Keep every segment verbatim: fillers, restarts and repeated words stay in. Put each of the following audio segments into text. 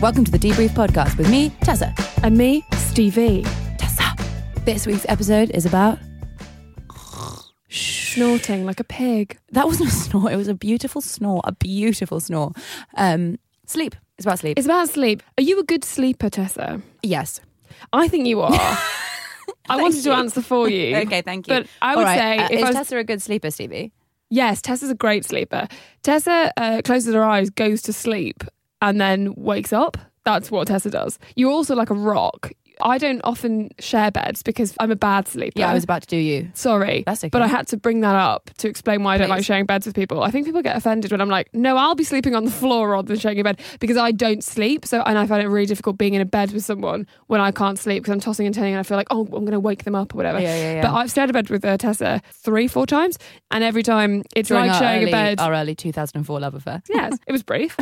Welcome to The Debrief Podcast with me, Tessa. And me, Stevie. Tessa. This week's episode is about... snorting like a pig. That wasn't a snort. It was a beautiful snore. A beautiful snore. Um, sleep. It's about sleep. It's about sleep. Are you a good sleeper, Tessa? Yes. I think you are. I wanted you. to answer for you. Okay, thank you. But I All would right. say... Uh, if is I was... Tessa a good sleeper, Stevie? Yes, Tessa's a great sleeper. Tessa uh, closes her eyes, goes to sleep, and then wakes up. That's what Tessa does. You're also like a rock. I don't often share beds because I'm a bad sleeper. Yeah, I was about to do you. Sorry. That's okay. But I had to bring that up to explain why I don't Please. like sharing beds with people. I think people get offended when I'm like, no, I'll be sleeping on the floor rather than sharing a bed because I don't sleep. So, and I find it really difficult being in a bed with someone when I can't sleep because I'm tossing and turning and I feel like, oh, I'm going to wake them up or whatever. Yeah, yeah, yeah. But I've shared a bed with uh, Tessa three, four times. And every time it's During like sharing early, a bed. Our early two thousand four love affair. Yes, it was brief.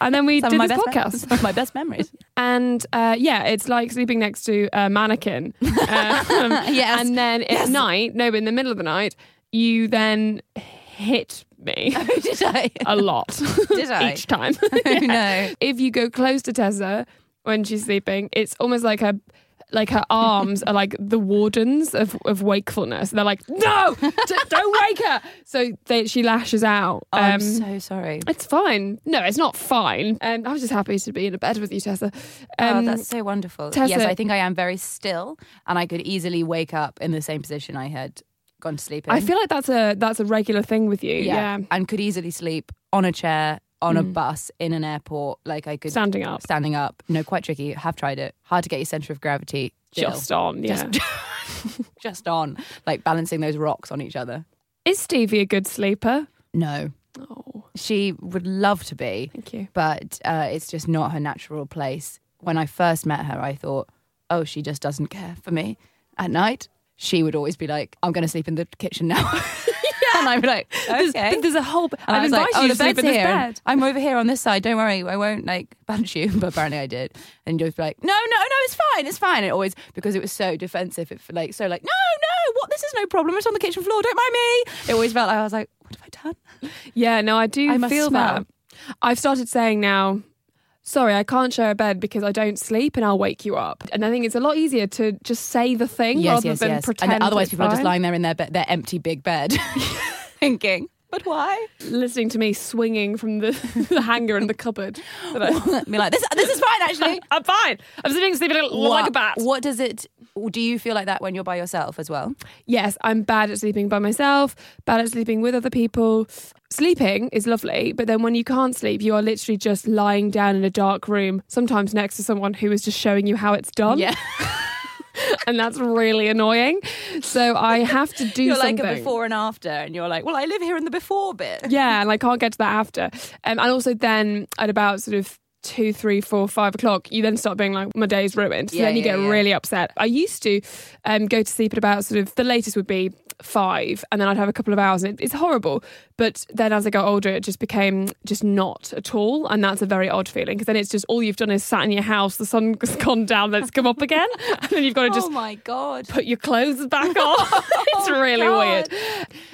And then we Some did this podcast. Me- Some of my best memories. And uh, yeah, it's like sleeping next to a mannequin. Um, yes. And then at yes. night, no, but in the middle of the night, you then hit me. Oh, did I? A lot. Did I? Each time. Yeah. Oh, no. If you go close to Tessa when she's sleeping, it's almost like a... like her arms are like the wardens of, of wakefulness. They're like, no, d- don't wake her. So they, she lashes out. Um, oh, I'm so sorry. It's fine. No, it's not fine. Um, I was just happy to be in a bed with you, Tessa. Um, oh, that's so wonderful. Tessa, yes, I think I am very still and I could easily wake up in the same position I had gone to sleep in. I feel like that's a, that's a regular thing with you. Yeah. yeah. And could easily sleep on a chair, on a mm. bus, in an airport, like I could... Standing up. Standing up. No, quite tricky. Have tried it. Hard to get your centre of gravity. Chill. Just on, yeah. Just, just on. Like balancing those rocks on each other. Is Stevie a good sleeper? No. Oh. She would love to be. Thank you. But uh, it's just not her natural place. When I first met her, I thought, oh, she just doesn't care for me. At night, she would always be like, I'm going to sleep in the kitchen now. And I'd be like, there's, okay. there's a whole... And I've invited like, oh, you to sleep in this bed. I'm over here on this side. Don't worry. I won't, like, banish you. But apparently I did. And you'd be like, no, no, no, it's fine. It's fine. It always... Because it was so defensive. It like so like, no, no, what? This is no problem. It's on the kitchen floor. Don't mind me. It always felt like I was like, what have I done? Yeah, no, I do I feel smell. that. I've started saying now... sorry, I can't share a bed because I don't sleep and I'll wake you up. And I think it's a lot easier to just say the thing yes, rather yes, than yes. pretend. And otherwise it's people fine. Are just lying there in their, be- their empty big bed thinking, but why? Listening to me swinging from the, the hanger in the cupboard. I- Be like, this, this is fine actually. I'm fine. I'm sleeping, sleeping what, like a bat. What does it, do you feel like that when you're by yourself as well? Yes, I'm bad at sleeping by myself, bad at sleeping with other people. Sleeping is lovely, but then when you can't sleep, you are literally just lying down in a dark room, sometimes next to someone who is just showing you how it's done. Yeah. And that's really annoying. So I have to do you're something. You're like a before and after, and you're like, well, I live here in the before bit. Yeah, and I can't get to that after. Um, and also then at about sort of two, three, four, five o'clock, you then start being like, my day's ruined. So yeah, then you yeah, get yeah. really upset. I used to um, go to sleep at about sort of, the latest would be five, and then I'd have a couple of hours, and it, it's horrible. But then as I got older, it just became just not at all. And that's a very odd feeling because then it's just all you've done is sat in your house, the sun's gone down, then it's come up again. And then you've got to just oh my God. put your clothes back on. It's really oh weird.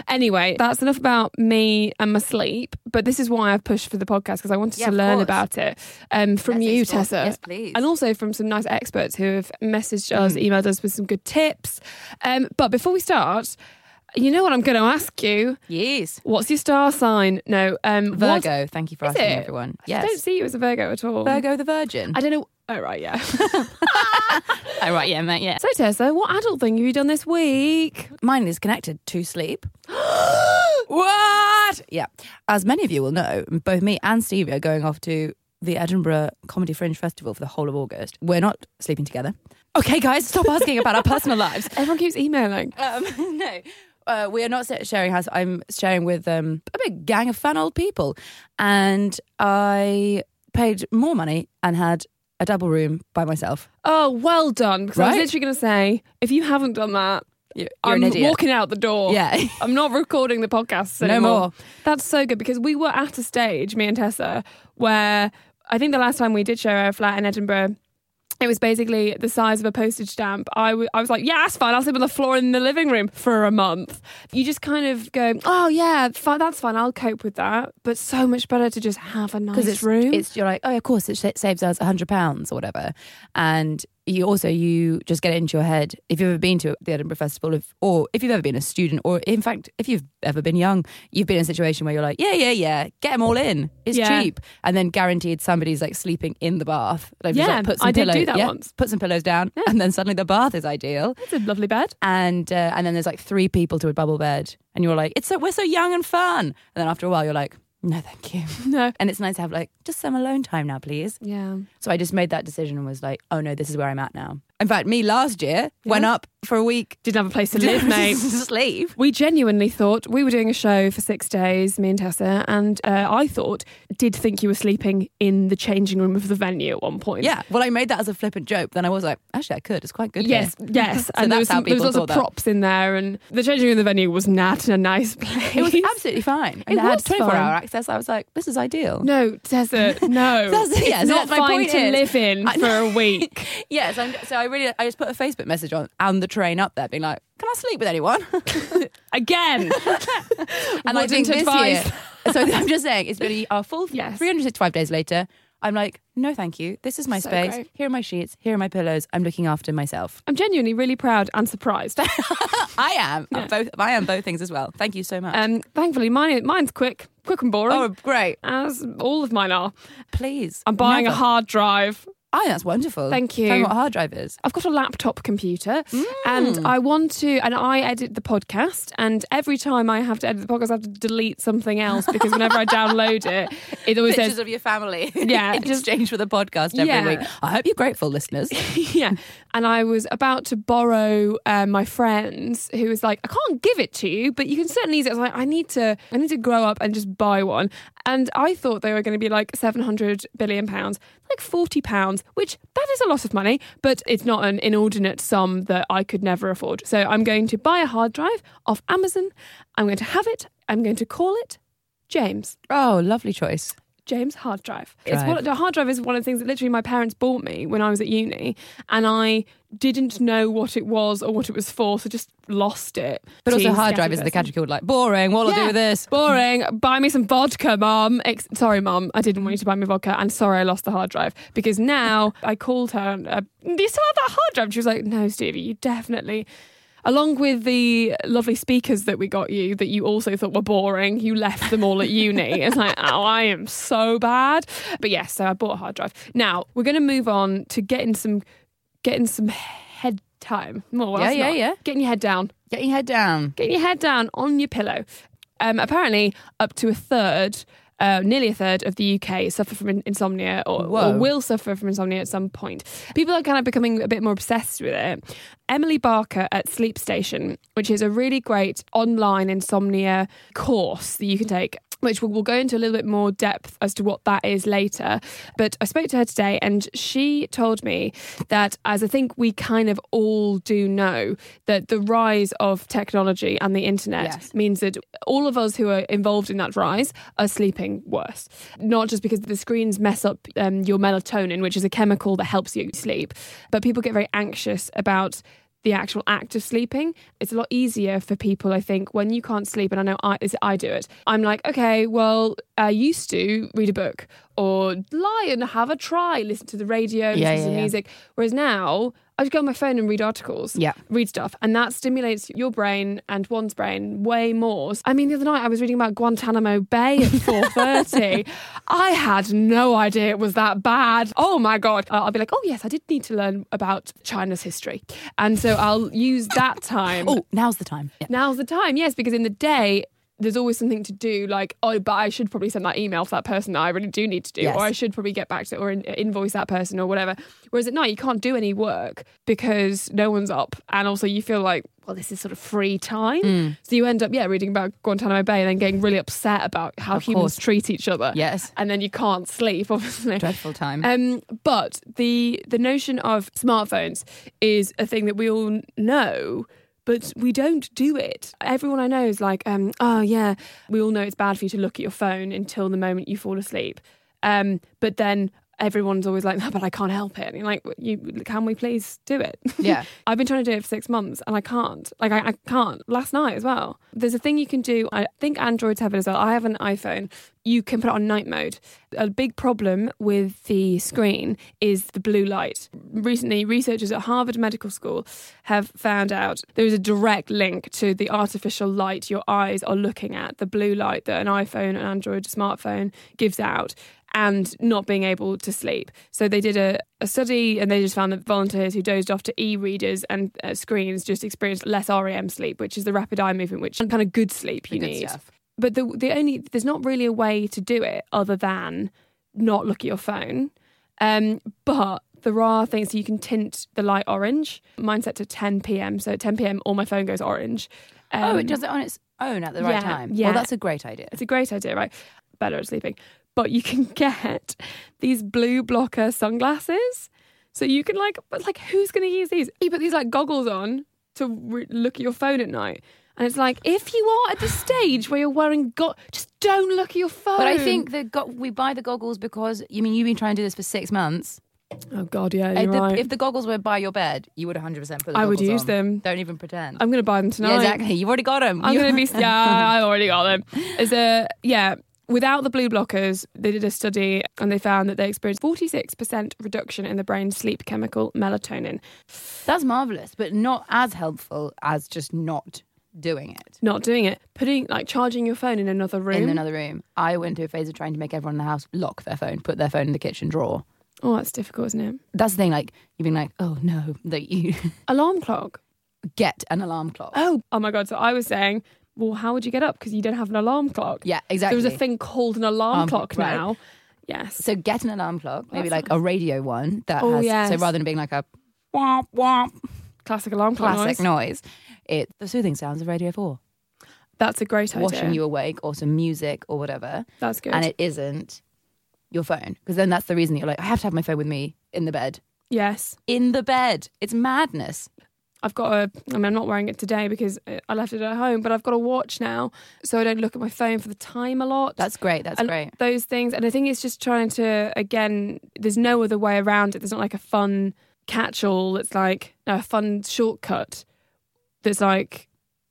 Anyway, that's enough about me and my sleep. But this is why I've pushed for the podcast because I wanted yeah, to learn course. about it um, from yes, you, Tessa. Yes, please. And also from some nice experts who have messaged us, mm. emailed us with some good tips. Um, but before we start... You know what I'm going to ask you? Yes. What's your star sign? No. Um, Virgo. What? Thank you for asking it? everyone. Yes. I don't see you as a Virgo at all. Virgo the Virgin. I don't know. Oh, right, yeah. Oh, right, yeah, mate, yeah. So, Tessa, what adult thing have you done this week? Mine is connected to sleep. What? Yeah. As many of you will know, both me and Stevie are going off to the Edinburgh Comedy Fringe Festival for the whole of August. We're not sleeping together. Okay, guys, stop asking about our personal lives. Everyone keeps emailing. Um, no. Uh, we are not sharing house. I'm sharing with um, a big gang of fun old people. And I paid more money and had a double room by myself. Oh, well done. Because right? I was literally going to say, if you haven't done that, You're I'm walking out the door. Yeah. I'm not recording the podcast anymore. No more. That's so good because we were at a stage, me and Tessa, where I think the last time we did share a flat in Edinburgh, It was basically the size of a postage stamp. I, w- I was like, yeah, that's fine. I'll sleep on the floor in the living room for a month. You just kind of go, oh, yeah, fine, that's fine. I'll cope with that. But so much better to just have a nice it's, room. It's, you're like, oh, of course, it sh- saves us one hundred pounds or whatever. And you also, you just get it into your head. If you've ever been to the Edinburgh Festival, if, or if you've ever been a student, or in fact, if you've ever been young, you've been in a situation where you're like, yeah, yeah, yeah, get them all in. It's yeah. cheap. And then guaranteed somebody's like sleeping in the bath. Like, yeah, like, put some I pillow, did do that yeah, once. Put some pillows down yeah. and then suddenly the bath is ideal. It's a lovely bed. And uh, and then there's like three people to a bubble bed. And you're like, it's so, we're so young and fun. And then after a while you're like, no, thank you. No. And it's nice to have like, just some alone time now, please. Yeah. So I just made that decision and was like, oh no, this is where I'm at now. In fact, me last year yeah. went up for a week. Didn't have a place to live, mate. Sleep. We genuinely thought, we were doing a show for six days, me and Tessa, and uh, I thought, did think you were sleeping in the changing room of the venue at one point. Yeah, well, I made that as a flippant joke. Then I was like, actually, I could. It's quite good yes, here. Yes, so and there was, some, there was lots of that. props in there, and the changing room of the venue was not a nice place. It was absolutely fine. And it, it had twenty-four-hour access. I was like, this is ideal. No, Tessa, no. Tessa, yeah, it's not fine to is. live in I, for a week. Yes, yeah, so, so I I really, I just put a Facebook message on on the train up there being like, can I sleep with anyone? Again. And Wouldn't I think this advise. year. So I'm just saying, it's really our full yes. three hundred sixty-five days later. I'm like, no, thank you. This is my so space. Great. Here are my sheets. Here are my pillows. I'm looking after myself. I'm genuinely really proud and surprised. I am. Yeah. I'm both, I am both things as well. Thank you so much. Um, thankfully, mine mine's quick, quick and boring. Oh, great. As all of mine are. Please. I'm buying never. a hard drive. Oh, that's wonderful. Thank you. Tell me what a hard drive is. I've got a laptop computer mm. and I want to, and I edit the podcast, and every time I have to edit the podcast, I have to delete something else because whenever I download it, it always Pictures says... of your family. Yeah. In just, exchange for the podcast every yeah. week. I hope you're grateful, listeners. Yeah. And I was about to borrow uh, my friend's, who was like, I can't give it to you, but you can certainly use it. I was like, I need to, I need to grow up and just buy one. And I thought they were going to be like seven hundred billion pounds, like forty pounds, which that is a lot of money, but it's not an inordinate sum that I could never afford. So I'm going to buy a hard drive off Amazon. I'm going to have it. I'm going to call it James. Oh, lovely choice. James hard drive. drive. It's what, a hard drive is one of the things that literally my parents bought me when I was at uni, and I didn't know what it was or what it was for, so just lost it. But Jeez, also hard drive is person. the category called like, boring, what'll yeah, I do with this? Boring, buy me some vodka, mum. Ex- sorry, mum, I didn't want you to buy me vodka, and sorry I lost the hard drive. Because now I called her, and uh, do you still have that hard drive? And she was like, no, Stevie, you definitely... Along with the lovely speakers that we got you that you also thought were boring, you left them all at uni. It's like, oh, I am so bad. But yes, yeah, so I bought a hard drive. Now, we're going to move on to getting some getting some head time. Well, well, yeah, yeah, not. yeah. Getting your head down. Getting your head down. Getting your head down on your pillow. Um, apparently, up to a third... Uh, nearly a third of the U K suffer from insomnia or, or will suffer from insomnia at some point. People are kind of becoming a bit more obsessed with it. Emily Barker at Sleep Station, which is a really great online insomnia course that you can take, which we'll go into a little bit more depth as to what that is later. But I spoke to her today and she told me that, as I think we kind of all do know, that the rise of technology and the internet yes. means that all of us who are involved in that rise are sleeping worse. Not just because the screens mess up um, your melatonin, which is a chemical that helps you sleep, but people get very anxious about the actual act of sleeping. It's a lot easier for people, I think, when you can't sleep. And I know I, I do it. I'm like, okay, well, I used to read a book or lie and have a try, listen to the radio, yeah, listen yeah, to yeah. music. Whereas now I just go on my phone and read articles, yeah. read stuff. And that stimulates your brain and one's brain way more. I mean, the other night I was reading about Guantanamo Bay at four thirty. I had no idea it was that bad. Oh my God. I'll be like, oh yes, I did need to learn about China's history. And so I'll use that time. Oh, now's the time. Yeah. Now's the time, yes, because in the day... there's always something to do, like, oh, but I should probably send that email to that person that I really do need to do, yes. or I should probably get back to it, or in- invoice that person or whatever. Whereas at night, you can't do any work because no one's up. And also you feel like, well, this is sort of free time. Mm. So you end up, yeah, reading about Guantanamo Bay and then getting really upset about how of humans course. treat each other. Yes. And then you can't sleep, obviously. Dreadful time. Um, but the the notion of smartphones is a thing that we all know, but we don't do it. Everyone I know is like, um, oh yeah, we all know it's bad for you to look at your phone until the moment you fall asleep. Um, but then everyone's always like, no, but I can't help it. And you're like, you, can we please do it? Yeah. I've been trying to do it for six months and I can't. Like, I, I can't. Last night as well. There's a thing you can do. I think Androids have it as well. I have an iPhone. You can put it on night mode. A big problem with the screen is the blue light. Recently, researchers at Harvard Medical School have found out there is a direct link to the artificial light your eyes are looking at, the blue light that an iPhone, an Android smartphone gives out, and not being able to sleep. So they did a, a study and they just found that volunteers who dozed off to e-readers and uh, screens just experienced less R E M sleep, which is the rapid eye movement, which is kind of good sleep you need. Stuff. But the the only there's not really a way to do it other than not look at your phone. Um, but there are things, so you can tint the light orange. Mine's set to ten p.m. So at ten p.m. all my phone goes orange. Um, oh, it does it on its own at the yeah, right time. Yeah. Well, that's a great idea. It's a great idea, right? Better at sleeping. But you can get these blue blocker sunglasses. So you can like, but like who's going to use these? You put these like goggles on to re- look at your phone at night. And it's like, if you are at the stage where you're wearing go- just don't look at your phone. But I think that go- we buy the goggles because, you mean, you've been trying to do this for six months. Oh, God, yeah, you're if the, right. If the goggles were by your bed, you would one hundred percent put the goggles I would use on. them. Don't even pretend. I'm going to buy them tonight. Yeah, exactly. You've already got them. I'm going to be... Yeah, I've already got them. As a, yeah, without the blue blockers, they did a study and they found that they experienced forty-six percent reduction in the brain's sleep chemical melatonin. That's marvellous, but not as helpful as just not... doing it not doing it putting like charging your phone in another room in another room I went through a phase of trying to make everyone in the house lock their phone, put their phone in the kitchen drawer. Oh, that's difficult, isn't it? That's the thing, like you've been like, oh no, that you alarm clock, get an alarm clock. Oh oh my God. So I was saying, well, how would you get up because you don't have an alarm clock? Yeah, exactly. There's a thing called an alarm um, clock right. now. Yes, so get an alarm clock, maybe that's like a radio one that oh, has yes. so rather than being like a womp womp classic alarm clock classic noise, noise. It's the soothing sounds of Radio four. That's a great idea. Washing you awake or some music or whatever. That's good. And it isn't your phone. Because then that's the reason that you're like, I have to have my phone with me in the bed. Yes. In the bed. It's madness. I've got a, I mean, I'm not wearing it today because I left it at home, but I've got a watch now so I don't look at my phone for the time a lot. That's great. That's and great. Those things. And I think it's just trying to, again, there's no other way around it. There's not like a fun catch-all. It's like no, a fun shortcut. That's like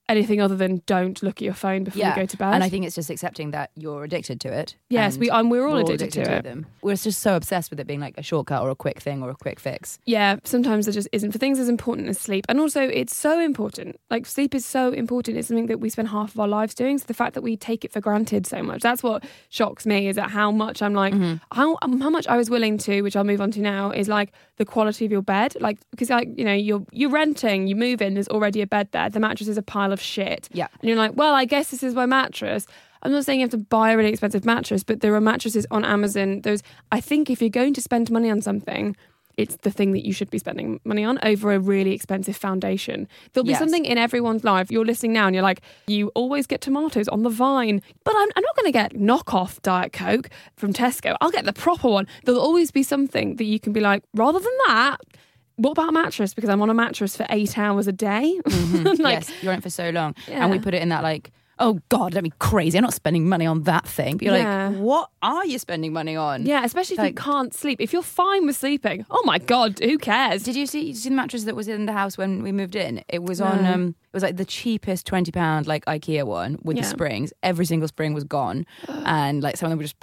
anything other than don't look at your phone before yeah. you go to bed. And I think it's just accepting that you're addicted to it. Yes, we, um, we're all we're addicted, addicted to, to it. Them. We're just so obsessed with it being like a shortcut or a quick thing or a quick fix. Yeah, sometimes there just isn't. For things as important as sleep. And also it's so important. Like sleep is so important. It's something that we spend half of our lives doing. So the fact that we take it for granted so much, that's what shocks me, is that how much I'm like, mm-hmm. how how much I was willing to, which I'll move on to now, is like the quality of your bed. Like, because like, you know, you're, you're renting, you move in, there's already a bed there. The mattress is a pile of shit. Yeah. And you're like, well, I guess this is my mattress. I'm not saying you have to buy a really expensive mattress, but there are mattresses on Amazon. There's, I think if you're going to spend money on something, it's the thing that you should be spending money on over a really expensive foundation. There'll be yes. something in everyone's life. You're listening now and you're like, you always get tomatoes on the vine, but I'm, I'm not going to get knockoff Diet Coke from Tesco. I'll get the proper one. There'll always be something that you can be like, rather than that, what about a mattress? Because I'm on a mattress for eight hours a day. Mm-hmm. Like, yes, you're on it for so long. Yeah. And we put it in that like, oh God, that'd be crazy. I'm not spending money on that thing. But you're yeah. like, what are you spending money on? Yeah, especially if like, you can't sleep. If you're fine with sleeping, oh my God, who cares? Did you see, did you see the mattress that was in the house when we moved in? It was no. on, um, it was like the cheapest twenty pound like IKEA one with yeah. the springs. Every single spring was gone. And like some of them were just...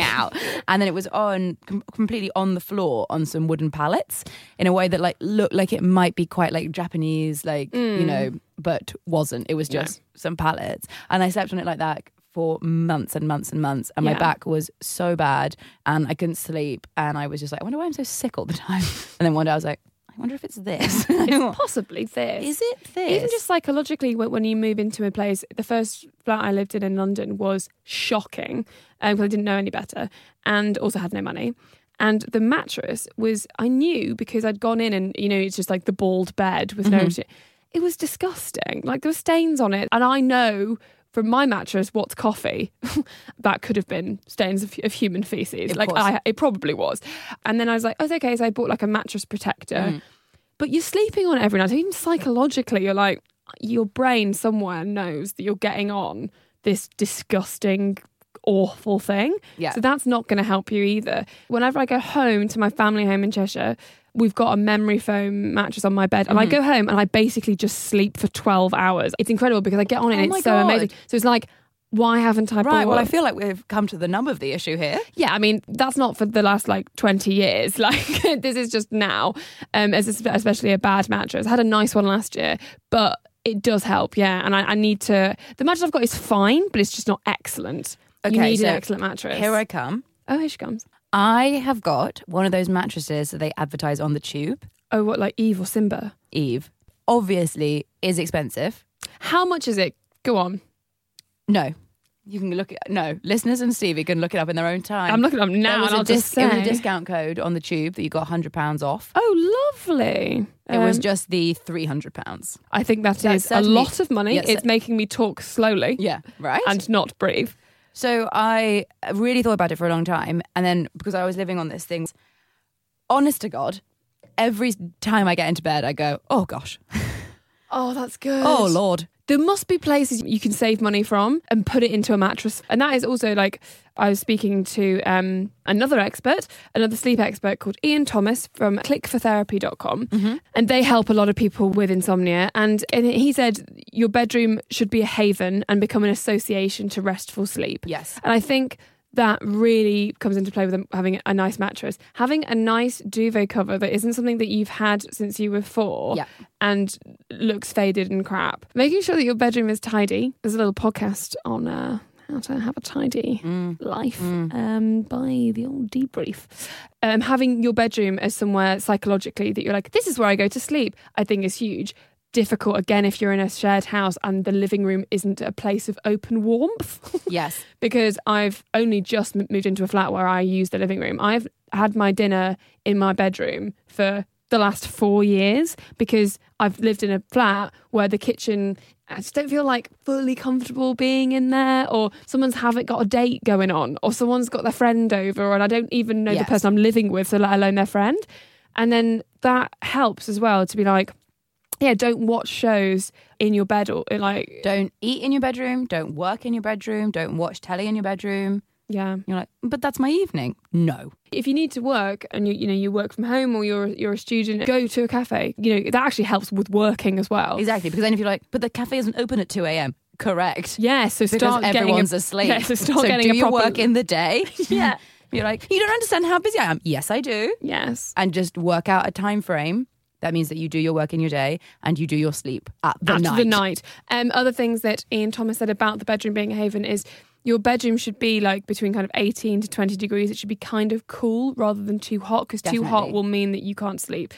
out, and then it was on com- completely on the floor on some wooden pallets in a way that like looked like it might be quite like Japanese, like mm. you know, but wasn't. It was just no. some pallets, and I slept on it like that for months and months and months, and yeah. my back was so bad, and I couldn't sleep, and I was just like, I wonder why I'm so sick all the time. And then one day I was like, I wonder if it's this. It's possibly this. Is it this? Even just psychologically, when you move into a place, the first flat I lived in in London was shocking because um, I didn't know any better and also had no money. And the mattress was, I knew because I'd gone in and, you know, it's just like the bald bed with no mm-hmm. shit. It was disgusting. Like there were stains on it. And I know from my mattress what's coffee. That could have been stains of, of human feces. Of like I, it probably was. And then I was like, oh, it's okay. So I bought like a mattress protector. Mm. But you're sleeping on it every night. Even psychologically, you're like, your brain somewhere knows that you're getting on this disgusting, awful thing. Yeah. So that's not going to help you either. Whenever I go home to my family home in Cheshire, we've got a memory foam mattress on my bed, and mm-hmm. I go home and I basically just sleep for twelve hours. It's incredible because I get on it oh and it's so God. amazing. So it's like, why haven't I right, bought Right, well, I feel like we've come to the number of the issue here. Yeah, I mean, that's not for the last, like, twenty years. Like, this is just now. Um, it's especially a bad mattress. I had a nice one last year, but it does help, yeah. And I, I need to... The mattress I've got is fine, but it's just not excellent. Okay, you need so an excellent mattress. Here I come. Oh, here she comes. I have got one of those mattresses that they advertise on the Tube. Oh, what, like Eve or Simba? Eve. Obviously is expensive. How much is it? Go on. No. You can look it up. No, listeners and Stevie can look it up in their own time. I'm looking it up now was and I'll dis- just say. It was a discount code on the Tube that you got one hundred pounds off. Oh, lovely. It um, was just the three hundred pounds. I think that That's is a lot of money. Yes, it's making me talk slowly. Yeah, right. And not breathe. So I really thought about it for a long time. And then because I was living on this thing, honest to God, every time I get into bed, I go, oh, gosh. Oh, that's good. Oh, Lord. There must be places you can save money from and put it into a mattress. And that is also like, I was speaking to um, another expert, another sleep expert called Ian Thomas from click for therapy dot com. Mm-hmm. And they help a lot of people with insomnia. And, and he said your bedroom should be a haven and become an association to restful sleep. Yes. And I think that really comes into play with having a nice mattress. Having a nice duvet cover that isn't something that you've had since you were four yeah. and looks faded and crap. Making sure that your bedroom is tidy. There's a little podcast on uh, how to have a tidy mm. life mm. Um, by the old debrief. Um, having your bedroom as somewhere psychologically that you're like, this is where I go to sleep, I think is huge. Difficult again if you're in a shared house and the living room isn't a place of open warmth. Yes. Because I've only just moved into a flat where I use the living room. I've had my dinner in my bedroom for the last four years because I've lived in a flat where the kitchen, I just don't feel like fully comfortable being in there, or someone's haven't got a date going on, or someone's got their friend over and I don't even know yes. the person I'm living with, so let alone their friend. And then that helps as well to be like, yeah, don't watch shows in your bed or like... Don't eat in your bedroom, don't work in your bedroom, don't watch telly in your bedroom. Yeah. You're like, but that's my evening. No. If you need to work and, you you know, you work from home or you're you're a student, go to a cafe. You know, that actually helps with working as well. Exactly, because then if you're like, but the cafe isn't open at two a.m. Correct. Yeah, so start because everyone's getting a, asleep. Yeah, so start so getting do a proper... you work in the day? Yeah. You're like, you don't understand how busy I am. Yes, I do. Yes. And just work out a time frame. That means that you do your work in your day and you do your sleep at the at night. The night. Um, other things that Ian Thomas said about the bedroom being a haven is your bedroom should be like between kind of eighteen to twenty degrees. It should be kind of cool rather than too hot, because too hot will mean that you can't sleep.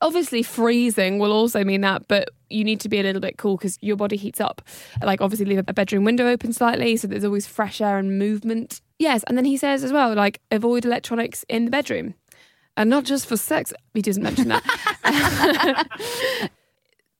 Obviously, freezing will also mean that, but you need to be a little bit cool because your body heats up. Like, obviously, leave a bedroom window open slightly so there's always fresh air and movement. Yes, and then he says as well, like, avoid electronics in the bedroom. And not just for sex. He doesn't mention that.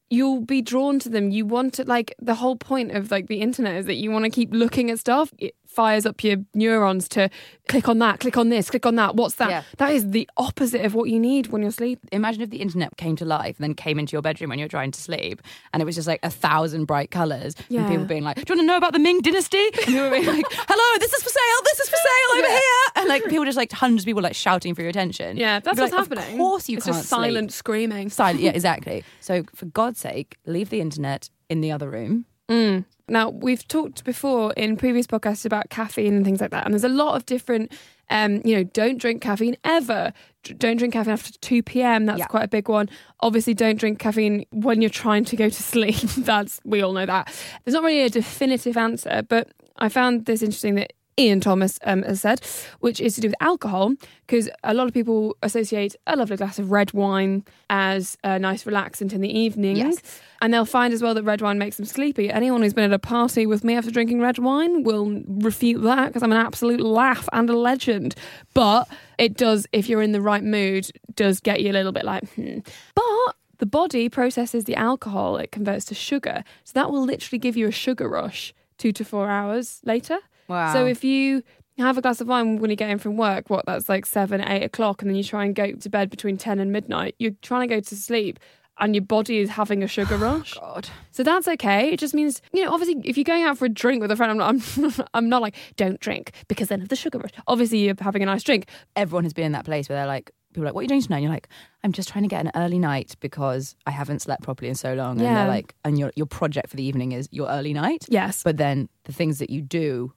You'll be drawn to them. You want it, like, the whole point of, like, the internet is that you want to keep looking at stuff. It fires up your neurons to click on that, click on this, click on that. What's that? Yeah. That is the opposite of what you need when you're asleep. Imagine if the internet came to life and then came into your bedroom when you're trying to sleep and it was just, like, a thousand bright colours. Yeah. And people being like, do you want to know about the Ming Dynasty? And people being like, hello, this is for sale, this is for sale over yeah. here. And, like, people just, like, hundreds of people, like, shouting for your attention. Yeah, that's what's like, happening. Of course you it's can't It's just silent sleep. Screaming. Silent, yeah, exactly. So, for God's sake, leave the internet in the other room. Mm. Now, we've talked before in previous podcasts about caffeine and things like that. And there's a lot of different, um, you know, don't drink caffeine ever. D- don't drink caffeine after two p.m. That's yeah. quite a big one. Obviously, don't drink caffeine when you're trying to go to sleep. That's we all know that. There's not really a definitive answer, but I found this interesting that Ian Thomas um, has said, which is to do with alcohol, because a lot of people associate a lovely glass of red wine as a nice relaxant in the evening. Yes. And they'll find as well that red wine makes them sleepy. Anyone who's been at a party with me after drinking red wine will refute that, because I'm an absolute laugh and a legend. But it does, if you're in the right mood, does get you a little bit like, hmm. But the body processes the alcohol, it converts to sugar. So that will literally give you a sugar rush two to four hours later. Wow. So if you have a glass of wine when you get in from work, what, that's like seven, eight o'clock, and then you try and go to bed between ten and midnight, you're trying to go to sleep and your body is having a sugar rush. Oh, God. So that's okay. It just means, you know, obviously if you're going out for a drink with a friend, I'm not, I'm, I'm not like, don't drink because then of the sugar rush. Obviously you're having a nice drink. Everyone has been in that place where they're like, people are like, what are you doing tonight? And you're like, I'm just trying to get an early night because I haven't slept properly in so long. Yeah. And they're like, and your your project for the evening is your early night. Yes. But then the things that you do,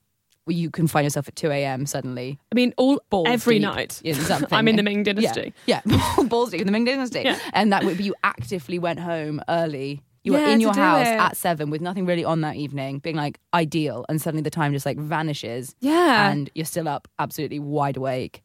well, you can find yourself at two a.m. suddenly. I mean, all every night. In I'm in the Ming Dynasty. Yeah, yeah. Balls deep in the Ming Dynasty. Yeah. And that would be you actively went home early. You yeah, were in your house it. at seven with nothing really on that evening, being like ideal. And suddenly the time just like vanishes. Yeah. And you're still up absolutely wide awake.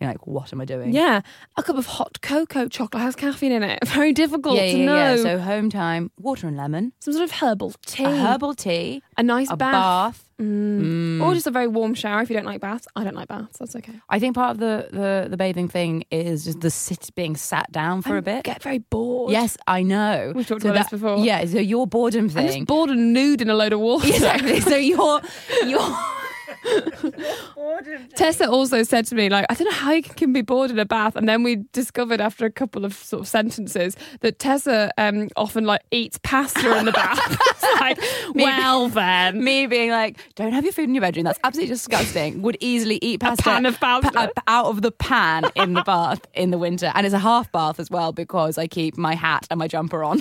You're like, what am I doing? Yeah. A cup of hot cocoa chocolate has caffeine in it. Very difficult yeah, yeah, to know. Yeah, yeah. So home time, water and lemon. Some sort of herbal tea. A herbal tea. A nice a bath. bath. Mm. Mm. Or just a very warm shower if you don't like baths. I don't like baths. That's okay. I think part of the, the, the bathing thing is just the sit, being sat down for I a bit. get very bored. Yes, I know. We've talked so about that, this before. Yeah, so your boredom thing. I'm just bored and nude in a load of water. Exactly. So you're... you're Tessa also said to me, like, I don't know how you can be bored in a bath. And then we discovered after a couple of sort of sentences that Tessa um, often like eats pasta in the bath. It's like, me, well then, me being like, don't have your food in your bedroom. That's absolutely disgusting. Would easily eat pasta, a pan of pasta. Pa- out of the pan in the bath in the winter, and it's a half bath as well because I keep my hat and my jumper on.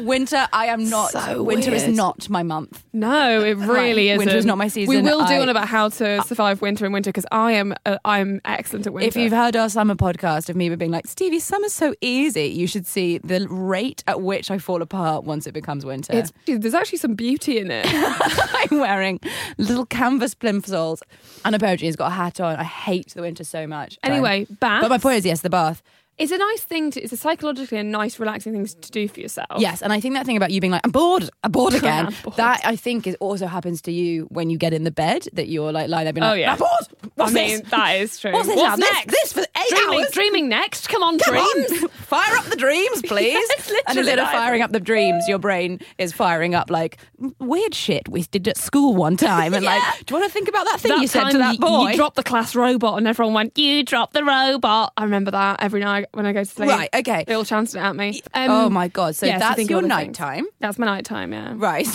Winter, I am not. So winter weird. Is not my month. No, it really. Like, winter is not my season. We will do I, one about how to survive winter and winter because I am uh, I am excellent at winter. If you've heard our summer podcast of me being like, Stevie, summer's so easy, you should see the rate at which I fall apart once it becomes winter. It's, there's actually some beauty in it. I'm wearing little canvas plimsolls and a pair of jeans, got a hat on. I hate the winter so much. Anyway, um, bath. But my point is, yes, the bath. It's a nice thing to, it's a psychologically a nice, relaxing thing to do for yourself. Yes, and I think that thing about you being like, I'm bored, I'm bored again, I'm bored. That I think is also happens to you when you get in the bed, that you're like lying there being oh, like, yeah. I'm bored, what's I this? Mean, that is true. What's this what's next? This, this for eight dreaming, hours? Dreaming next, come on, come dreams. On. Fire up the dreams, please. Yes, and instead of firing up the dreams, your brain is firing up like, weird shit we did at school one time. And yeah. like, do you want to think about that thing that you said to that boy? You, you dropped the class robot and everyone went, you dropped the robot. I remember that every night. When I go to sleep. Right, okay. They all chanced it at me. Um, oh my God. So yeah, that's your nighttime. That's my nighttime, yeah. Right.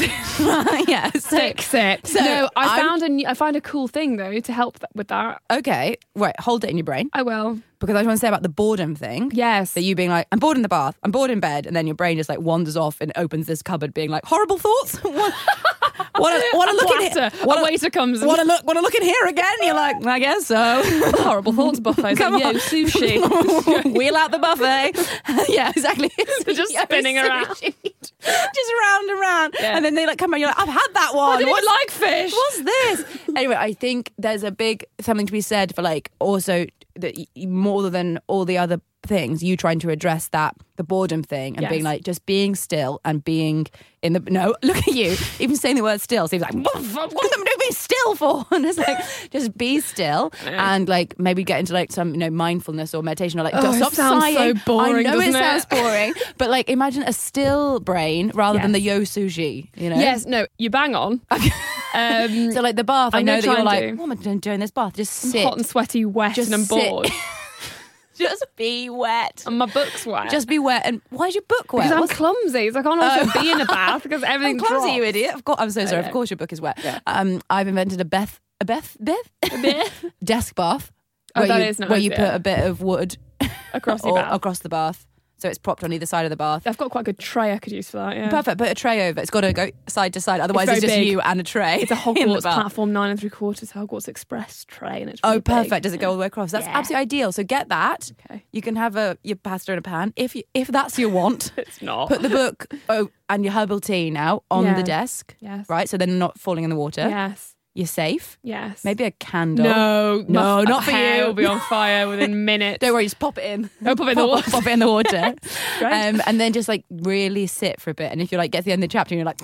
yeah. So, Fix it. So no, I I'm, found a new, I found a cool thing though to help th- with that. Okay. Right. Hold it in your brain. I will. Because I just want to say about the boredom thing. Yes. That you being like, I'm bored in the bath, I'm bored in bed, and then your brain just like wanders off and opens this cupboard being like, horrible thoughts? What? Want to look in here? What a waiter comes. Want to look? Want to look in here again? You're like, I guess so. Horrible thoughts buffet. Come like, on, yo, sushi. Wheel out the buffet. Yeah, exactly. So just spinning around, just round and round, yeah. And then they like come around. You're like, I've had that one. I didn't what's, like fish? What's this? Anyway, I think there's a big something to be said for like also that you, more than all the other things, you trying to address that the boredom thing and yes. being like just being still and being in the no look at you even saying the word still seems like what am I doing being still for and it's like just be still and like maybe get into like some you know mindfulness or meditation or like just oh, stop sighing so boring, I know it, it sounds boring but like imagine a still brain rather yes. than the yo sushi you know yes no you bang on um, so like the bath I, I know that you're like do. what am I doing doing this bath just sit I'm hot and sweaty wet just and I'm bored Just be wet. And my book's wet. Just be wet. And why is your book wet? Because I'm What's... clumsy. So I can't also oh. be in a bath because everything I'm clumsy, drops. You idiot. Of course, I'm so sorry. Okay. Of course your book is wet. Yeah. Um, I've invented a Beth... A Beth? Beth? A Beth? Desk bath. Oh, that you, is nice. Where you yeah. put a bit of wood... Across your bath. Across the bath. So it's propped on either side of the bath. I've got quite a good tray I could use for that, yeah. Perfect. Put a tray over. It's got to go side to side. Otherwise it's, it's just big. You and a tray. It's a Hogwarts platform nine and three quarters Hogwarts Express tray. And it's really oh, perfect. Big. Does it go all the way across? That's yeah. absolutely ideal. So get that. Okay. You can have a your pasta in a pan. If you, if that's your want. It's not. Put the book oh, and your herbal tea now on yeah. the desk. Yes. Right? So they're not falling in the water. Yes. You're safe. Yes. Maybe a candle. No, no, f- not for hair you. Hair will be on fire within minutes. Don't worry, just pop it in. Don't pop it in the water. Pop it in the water. Right. um, and then just like really sit for a bit. And if you like get to the end of the chapter and you're like,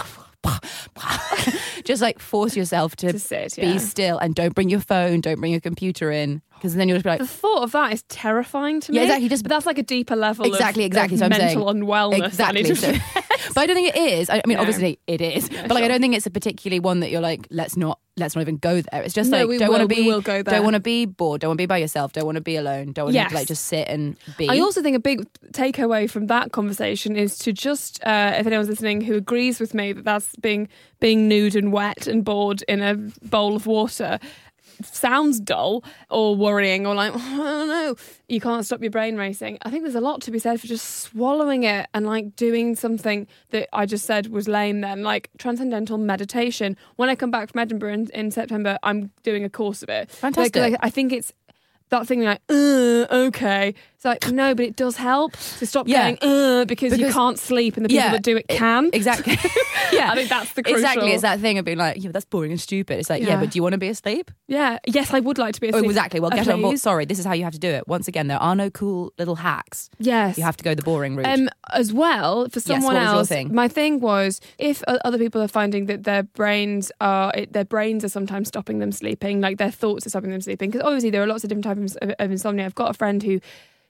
just like force yourself to, to sit, yeah. be still and don't bring your phone, don't bring your computer in. Because then you'll just be like... The thought of that is terrifying to me. Yeah, exactly. Just, but that's like a deeper level exactly, of exactly, like, so mental I'm saying, unwellness. Exactly. But I don't think it is. I mean, no. obviously it is. No, but like, sure. I don't think it's a particularly one that you're like, let's not, let's not even go there. It's just no, like, don't want to be, don't want to be bored, don't want to be by yourself, don't want to be alone, don't want yes. to like just sit and be. I also think a big takeaway from that conversation is to just, uh, if anyone's listening who agrees with me that that's being being nude and wet and bored in a bowl of water sounds dull or worrying or like, oh, I don't know, you can't stop your brain racing. I think there's a lot to be said for just swallowing it and like doing something that I just said was lame then, like transcendental meditation. When I come back from Edinburgh in, in September, I'm doing a course of it. Fantastic. Like, like, I think it's that thing like, uh, okay. It's like, no, but it does help to stop yeah. going, uh, because, because you can't sleep and the people yeah, that do it can. It, exactly. yeah. I think that's the crucial. Exactly. It's that thing of being like, yeah, but that's boring and stupid. It's like, yeah, yeah but do you want to be asleep? Yeah. Yes, I would like to be asleep. Oh, exactly. Well, oh, get please. on board. Sorry, this is how you have to do it. Once again, there are no cool little hacks. Yes. You have to go the boring route. Um, as well, for someone yes, else, thing? my thing was, if other people are finding that their brains are, it, their brains are sometimes stopping them sleeping, like their thoughts are stopping them sleeping, because obviously there are lots of different types of insomnia. I've got a friend who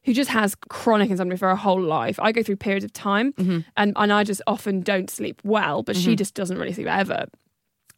who just has chronic insomnia for her whole life. I go through periods of time mm-hmm. and, and I just often don't sleep well, but mm-hmm. she just doesn't really sleep ever.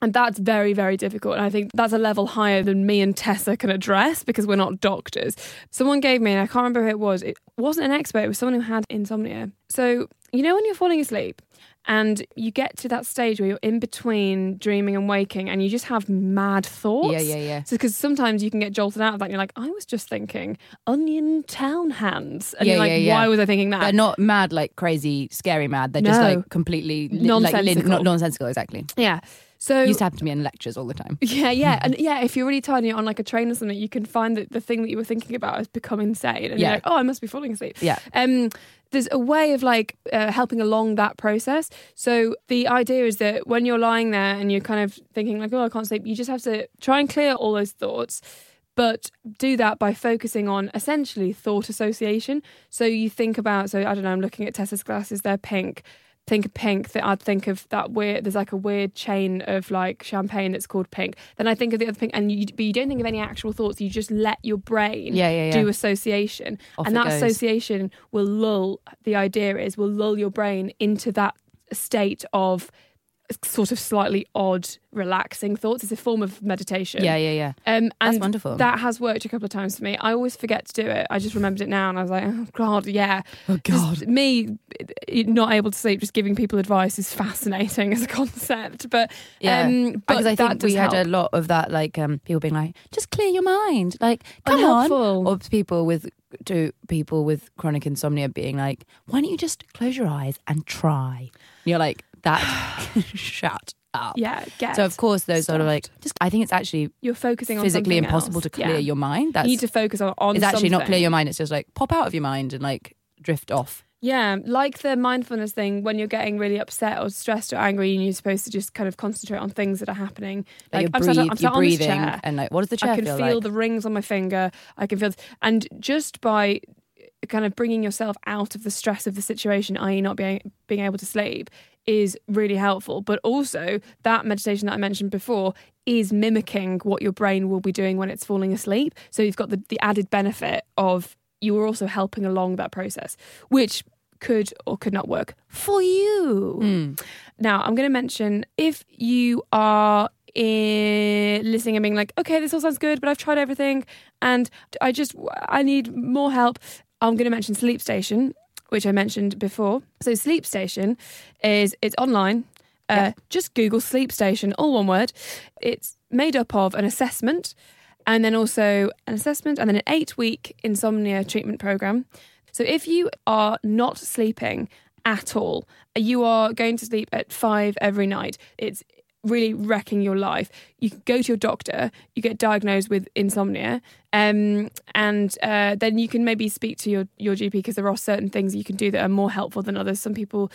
And that's very, very difficult. And I think that's a level higher than me and Tessa can address because we're not doctors. Someone gave me, and I can't remember who it was, it wasn't an expert, it was someone who had insomnia. So, you know when you're falling asleep and you get to that stage where you're in between dreaming and waking and you just have mad thoughts? Yeah, yeah, yeah. So, because sometimes you can get jolted out of that and you're like, I was just thinking onion town hands. And yeah, you're like, yeah, yeah. why was I thinking that? They're not mad, like crazy, scary mad. They're no. just like completely... Li- nonsensical. Like, li- nonsensical, exactly. Yeah. So, used to happen to me in lectures all the time. Yeah, yeah. And yeah, if you're really tired and you're on like a train or something, you can find that the thing that you were thinking about has become insane. And yeah. you're like, oh, I must be falling asleep. Yeah. Um, there's a way of like uh, helping along that process. So the idea is that when you're lying there and you're kind of thinking like, oh, I can't sleep, you just have to try and clear all those thoughts. But do that by focusing on essentially thought association. So you think about, so I don't know, I'm looking at Tessa's glasses, they're pink. Think of pink, that I'd think of that weird, there's like a weird chain of like champagne that's called pink. Then I think of the other pink, and you, but you don't think of any actual thoughts, you just let your brain yeah, yeah, yeah. do association. Off and that goes. Association will lull, the idea is, will lull your brain into that state of sort of slightly odd, relaxing thoughts. It's a form of meditation. Yeah, yeah, yeah. Um, and that's wonderful. That has worked a couple of times for me. I always forget to do it. I just remembered it now and I was like, oh God, yeah. Oh God. Just me not able to sleep, just giving people advice is fascinating as a concept. But yeah, um, because I think we help. had a lot of that, like um, people being like, just clear your mind. Like, come Unhelpful. on. Or people with... to people with chronic insomnia being like, why don't you just close your eyes and try? And you're like, that, shut up. Yeah, get So of course those stuffed. sort of like, just, I think it's actually you're focusing on physically impossible else. to clear yeah. your mind. That's, you need to focus on, on it's something. It's actually not clear your mind, it's just like pop out of your mind and like drift off. Yeah, like the mindfulness thing, when you're getting really upset or stressed or angry and you're supposed to just kind of concentrate on things that are happening. Like, like you're, breathe, I'm sat, I'm sat you're breathing chair, and like, what does the chair feel like? I can feel, feel like? the rings on my finger. I can feel... This. And just by kind of bringing yourself out of the stress of the situation, that is not being, being able to sleep, is really helpful. But also, that meditation that I mentioned before is mimicking what your brain will be doing when it's falling asleep. So you've got the, the added benefit of... you were also helping along that process, which could or could not work for you. Mm. Now, I'm going to mention, if you are in listening and being like, okay, this all sounds good, but I've tried everything and I just, I need more help. I'm going to mention Sleep Station, which I mentioned before. So Sleep Station is, it's online. Uh, yeah. Just Google Sleep Station, all one word. It's made up of an assessment and then also an assessment and then an eight-week insomnia treatment program. So if you are not sleeping at all, you are going to sleep at five every night. It's really wrecking your life. You go to your doctor, you get diagnosed with insomnia, um, and uh, then you can maybe speak to your, your G P, because there are certain things you can do that are more helpful than others. Some people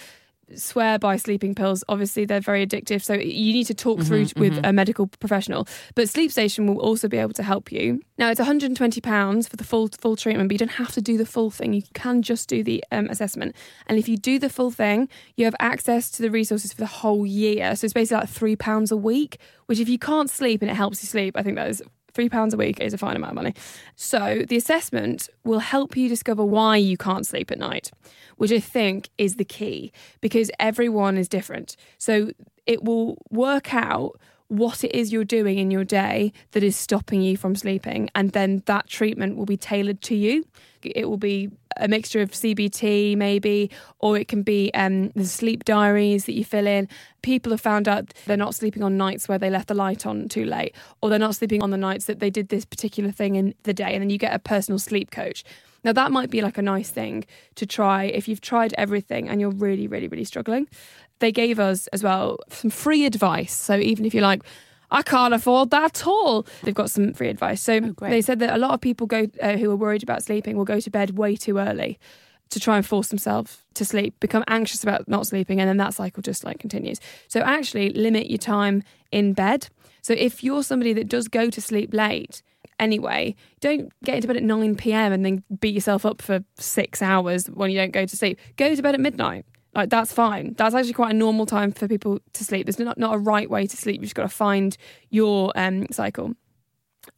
swear by sleeping pills. Obviously, they're very addictive, so you need to talk mm-hmm, through mm-hmm. with a medical professional. But Sleep Station will also be able to help you. Now, it's one hundred twenty pounds for the full full treatment, but you don't have to do the full thing. You can just do the um, assessment. And if you do the full thing, you have access to the resources for the whole year. So it's basically like three pounds a week, which if you can't sleep and it helps you sleep, I think that is three pounds a week is a fine amount of money. So the assessment will help you discover why you can't sleep at night, which I think is the key, because everyone is different. So it will work out what it is you're doing in your day that is stopping you from sleeping, and then that treatment will be tailored to you. It will be a mixture of C B T maybe, or it can be um, the sleep diaries that you fill in. People have found out they're not sleeping on nights where they left the light on too late, or they're not sleeping on the nights that they did this particular thing in the day, and then you get a personal sleep coach. Now that might be like a nice thing to try if you've tried everything and you're really, really, really struggling. They gave us as well some free advice. So even if you're like, I can't afford that at all, they've got some free advice. So oh, they said that a lot of people go uh, who are worried about sleeping will go to bed way too early to try and force themselves to sleep, become anxious about not sleeping, and then that cycle just like continues. So actually limit your time in bed. So if you're somebody that does go to sleep late anyway, don't get into bed at nine p.m. and then beat yourself up for six hours when you don't go to sleep. Go to bed at midnight. Like, that's fine. That's actually quite a normal time for people to sleep. There's not, not a right way to sleep. You've just got to find your um, cycle.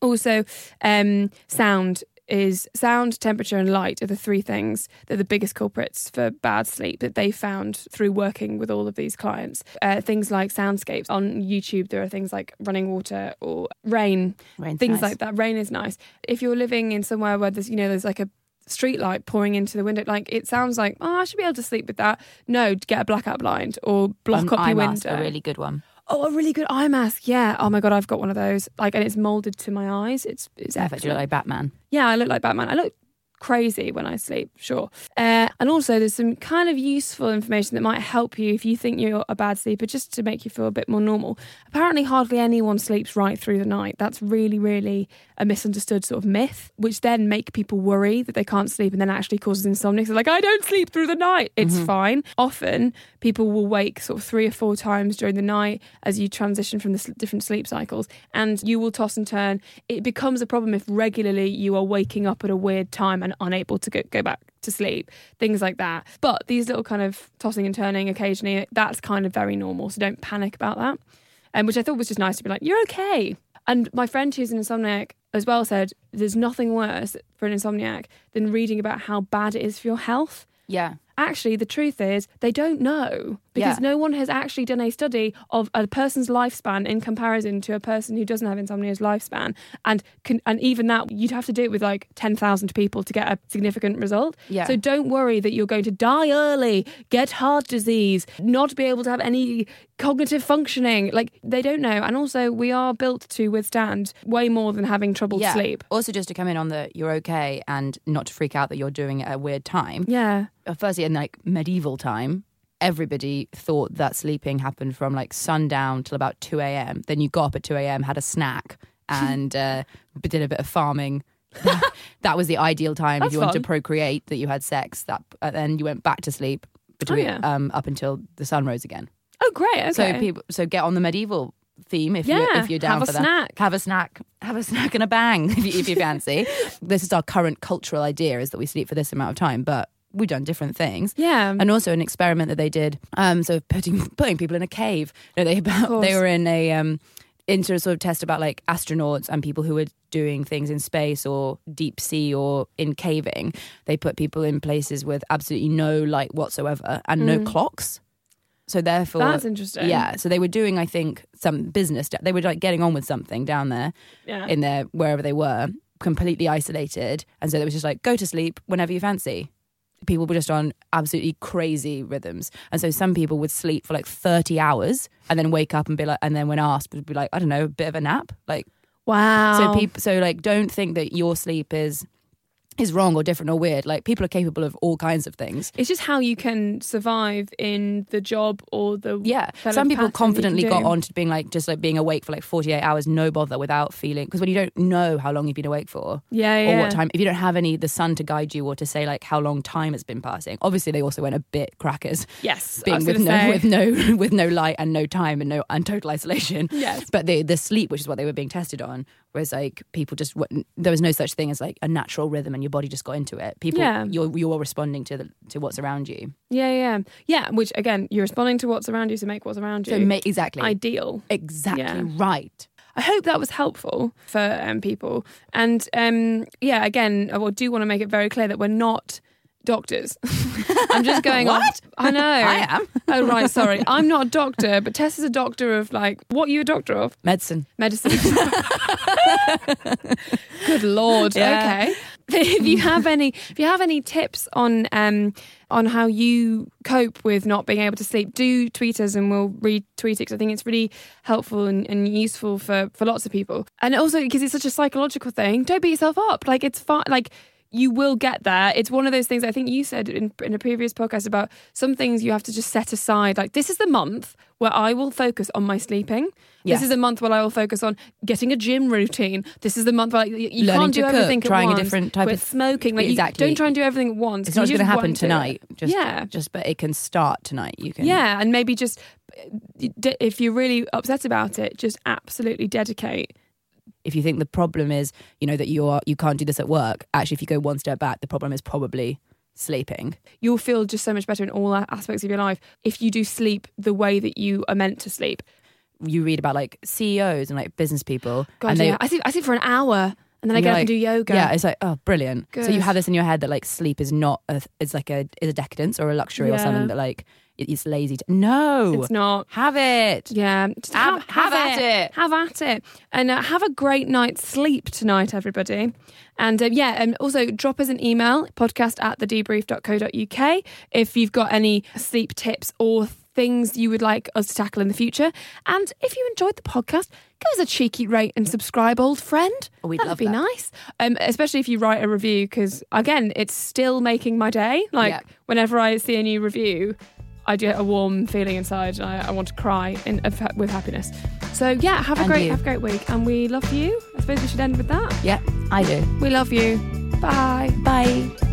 Also, um, sound is sound, temperature and light are the three things that are the biggest culprits for bad sleep that they found through working with all of these clients. Uh, things like soundscapes. On YouTube, there are things like running water or rain. Rain's things nice. Like that. Rain is nice. If you're living in somewhere where there's, you know, there's like a street light pouring into the window, like it sounds like, oh, I should be able to sleep with that. No, get a blackout blind or block um, up your window. A really good one. Oh, a really good eye mask. Yeah. Oh my God, I've got one of those. Like, and it's moulded to my eyes. It's it's perfect. You look like Batman. Yeah, I look like Batman. I look crazy when I sleep, sure. Uh, and also there's some kind of useful information that might help you if you think you're a bad sleeper, just to make you feel a bit more normal. Apparently hardly anyone sleeps right through the night. That's really, really a misunderstood sort of myth, which then make people worry that they can't sleep and then actually causes insomnia. They're like, I don't sleep through the night. It's mm-hmm. fine. Often people will wake sort of three or four times during the night as you transition from the different sleep cycles, and you will toss and turn. It becomes a problem if regularly you are waking up at a weird time and unable to go, go back to sleep, things like that. But these little kind of tossing and turning occasionally, that's kind of very normal. So don't panic about that. And um, which I thought was just nice to be like, you're okay. And my friend who's an insomniac as well said, there's nothing worse for an insomniac than reading about how bad it is for your health. Yeah. Actually, the truth is they don't know, because yeah. no one has actually done a study of a person's lifespan in comparison to a person who doesn't have insomnia's lifespan. And can, and even that, you'd have to do it with like ten thousand people to get a significant result. Yeah. So don't worry that you're going to die early, get heart disease, not be able to have any cognitive functioning. Like, they don't know. And also we are built to withstand way more than having trouble yeah. sleep. Also, just to come in on the you're okay and not to freak out that you're doing it at a weird time. Yeah. Firstly, in like medieval time, everybody thought that sleeping happened from like sundown till about two a.m. Then you got up at two a.m, had a snack and uh, did a bit of farming. That, that was the ideal time. That's if you wanted fun. To procreate, that you had sex, that uh, then you went back to sleep between oh, yeah. um, up until the sun rose again. Oh, great! Okay. So people, so get on the medieval theme if yeah, you're if you're down have for a that. Snack. Have a snack. Have a snack and a bang if you, if you fancy. This is our current cultural idea, is that we sleep for this amount of time, but we've done different things. Yeah. And also an experiment that they did, um, so putting putting people in a cave. No, they they were in a um into a sort of test about like astronauts and people who were doing things in space or deep sea or in caving. They put people in places with absolutely no light whatsoever and mm. no clocks. So therefore, that's interesting. Yeah. So they were doing, I think, some business. They were like getting on with something down there, yeah. in their wherever they were, completely isolated. And so they were just like, go to sleep whenever you fancy. People were just on absolutely crazy rhythms. And so some people would sleep for like thirty hours and then wake up and be like, and then when asked, would be like, I don't know, a bit of a nap. Like, wow. So people, so like, don't think that your sleep is, is wrong or different or weird. Like, people are capable of all kinds of things. It's just how you can survive in the job or the yeah. Some people confidently got on to being like, just like being awake for like forty-eight hours, no bother, without feeling, because when you don't know how long you've been awake for, yeah, yeah, or what time, if you don't have any the sun to guide you or to say like how long time has been passing. Obviously, they also went a bit crackers. Yes, being with no, with no with no light and no time and no and total isolation. Yes, but the the sleep, which is what they were being tested on, was like people just there was no such thing as like a natural rhythm and you. Body just got into it. People, yeah. you're you're responding to the to what's around you. Yeah, yeah, yeah. Which again, you're responding to what's around you, so make what's around you. So make exactly ideal. Exactly yeah. right. I hope that was helpful for um, people. And um, yeah, again, I do want to make it very clear that we're not doctors. I'm just going what? On, I know. I am. Oh, right, sorry. I'm not a doctor, but Tess is a doctor of, like, what are you a doctor of? Medicine. Medicine. Good Lord. Yeah. Okay. If you have any, if you have any tips on um, on how you cope with not being able to sleep, do tweet us and we'll retweet it, because I think it's really helpful and, and useful for, for lots of people. And also because it's such a psychological thing, don't beat yourself up. Like, it's fine. Like, you will get there. It's one of those things I think you said in, in a previous podcast about some things you have to just set aside. Like, this is the month where I will focus on my sleeping. Yeah. This is the month where I will focus on getting a gym routine. This is the month where I, you, you can't do cook, everything at once. Trying a different type of smoking. Like, exactly. You don't try and do everything at once. It's not going to happen tonight. Just, yeah. Just, but it can start tonight. You can. Yeah, and maybe just, if you're really upset about it, just absolutely dedicate. If you think the problem is, you know, that you are you can't do this at work, actually, if you go one step back, the problem is probably sleeping. You'll feel just so much better in all aspects of your life if you do sleep the way that you are meant to sleep. You read about, like, C E Os and, like, business people. God, and they, yeah. I sleep, I sleep for an hour and then I get, like, up and do yoga. Yeah, it's like, oh, brilliant. Good. So you have this in your head that, like, sleep is not, a, it's like a, is a decadence or a luxury, yeah, or something that, like, it's lazy. To, no. It's not. Have it. Yeah. Just have, have, have at it. it. Have at it. And uh, have a great night's sleep tonight, everybody. And uh, yeah, and also drop us an email, podcast at the debrief dot co dot uk, if you've got any sleep tips or things you would like us to tackle in the future. And if you enjoyed the podcast, give us a cheeky rate and subscribe, old friend. Oh, we'd That'd love be that. nice. Um, especially if you write a review, because, again, it's still making my day. Like, yeah. Whenever I see a new review, I get a warm feeling inside, and I, I want to cry in, with happiness. So yeah, have a and great, you. have a great week, and we love you. I suppose we should end with that. Yeah, I do. We love you. Bye. Bye.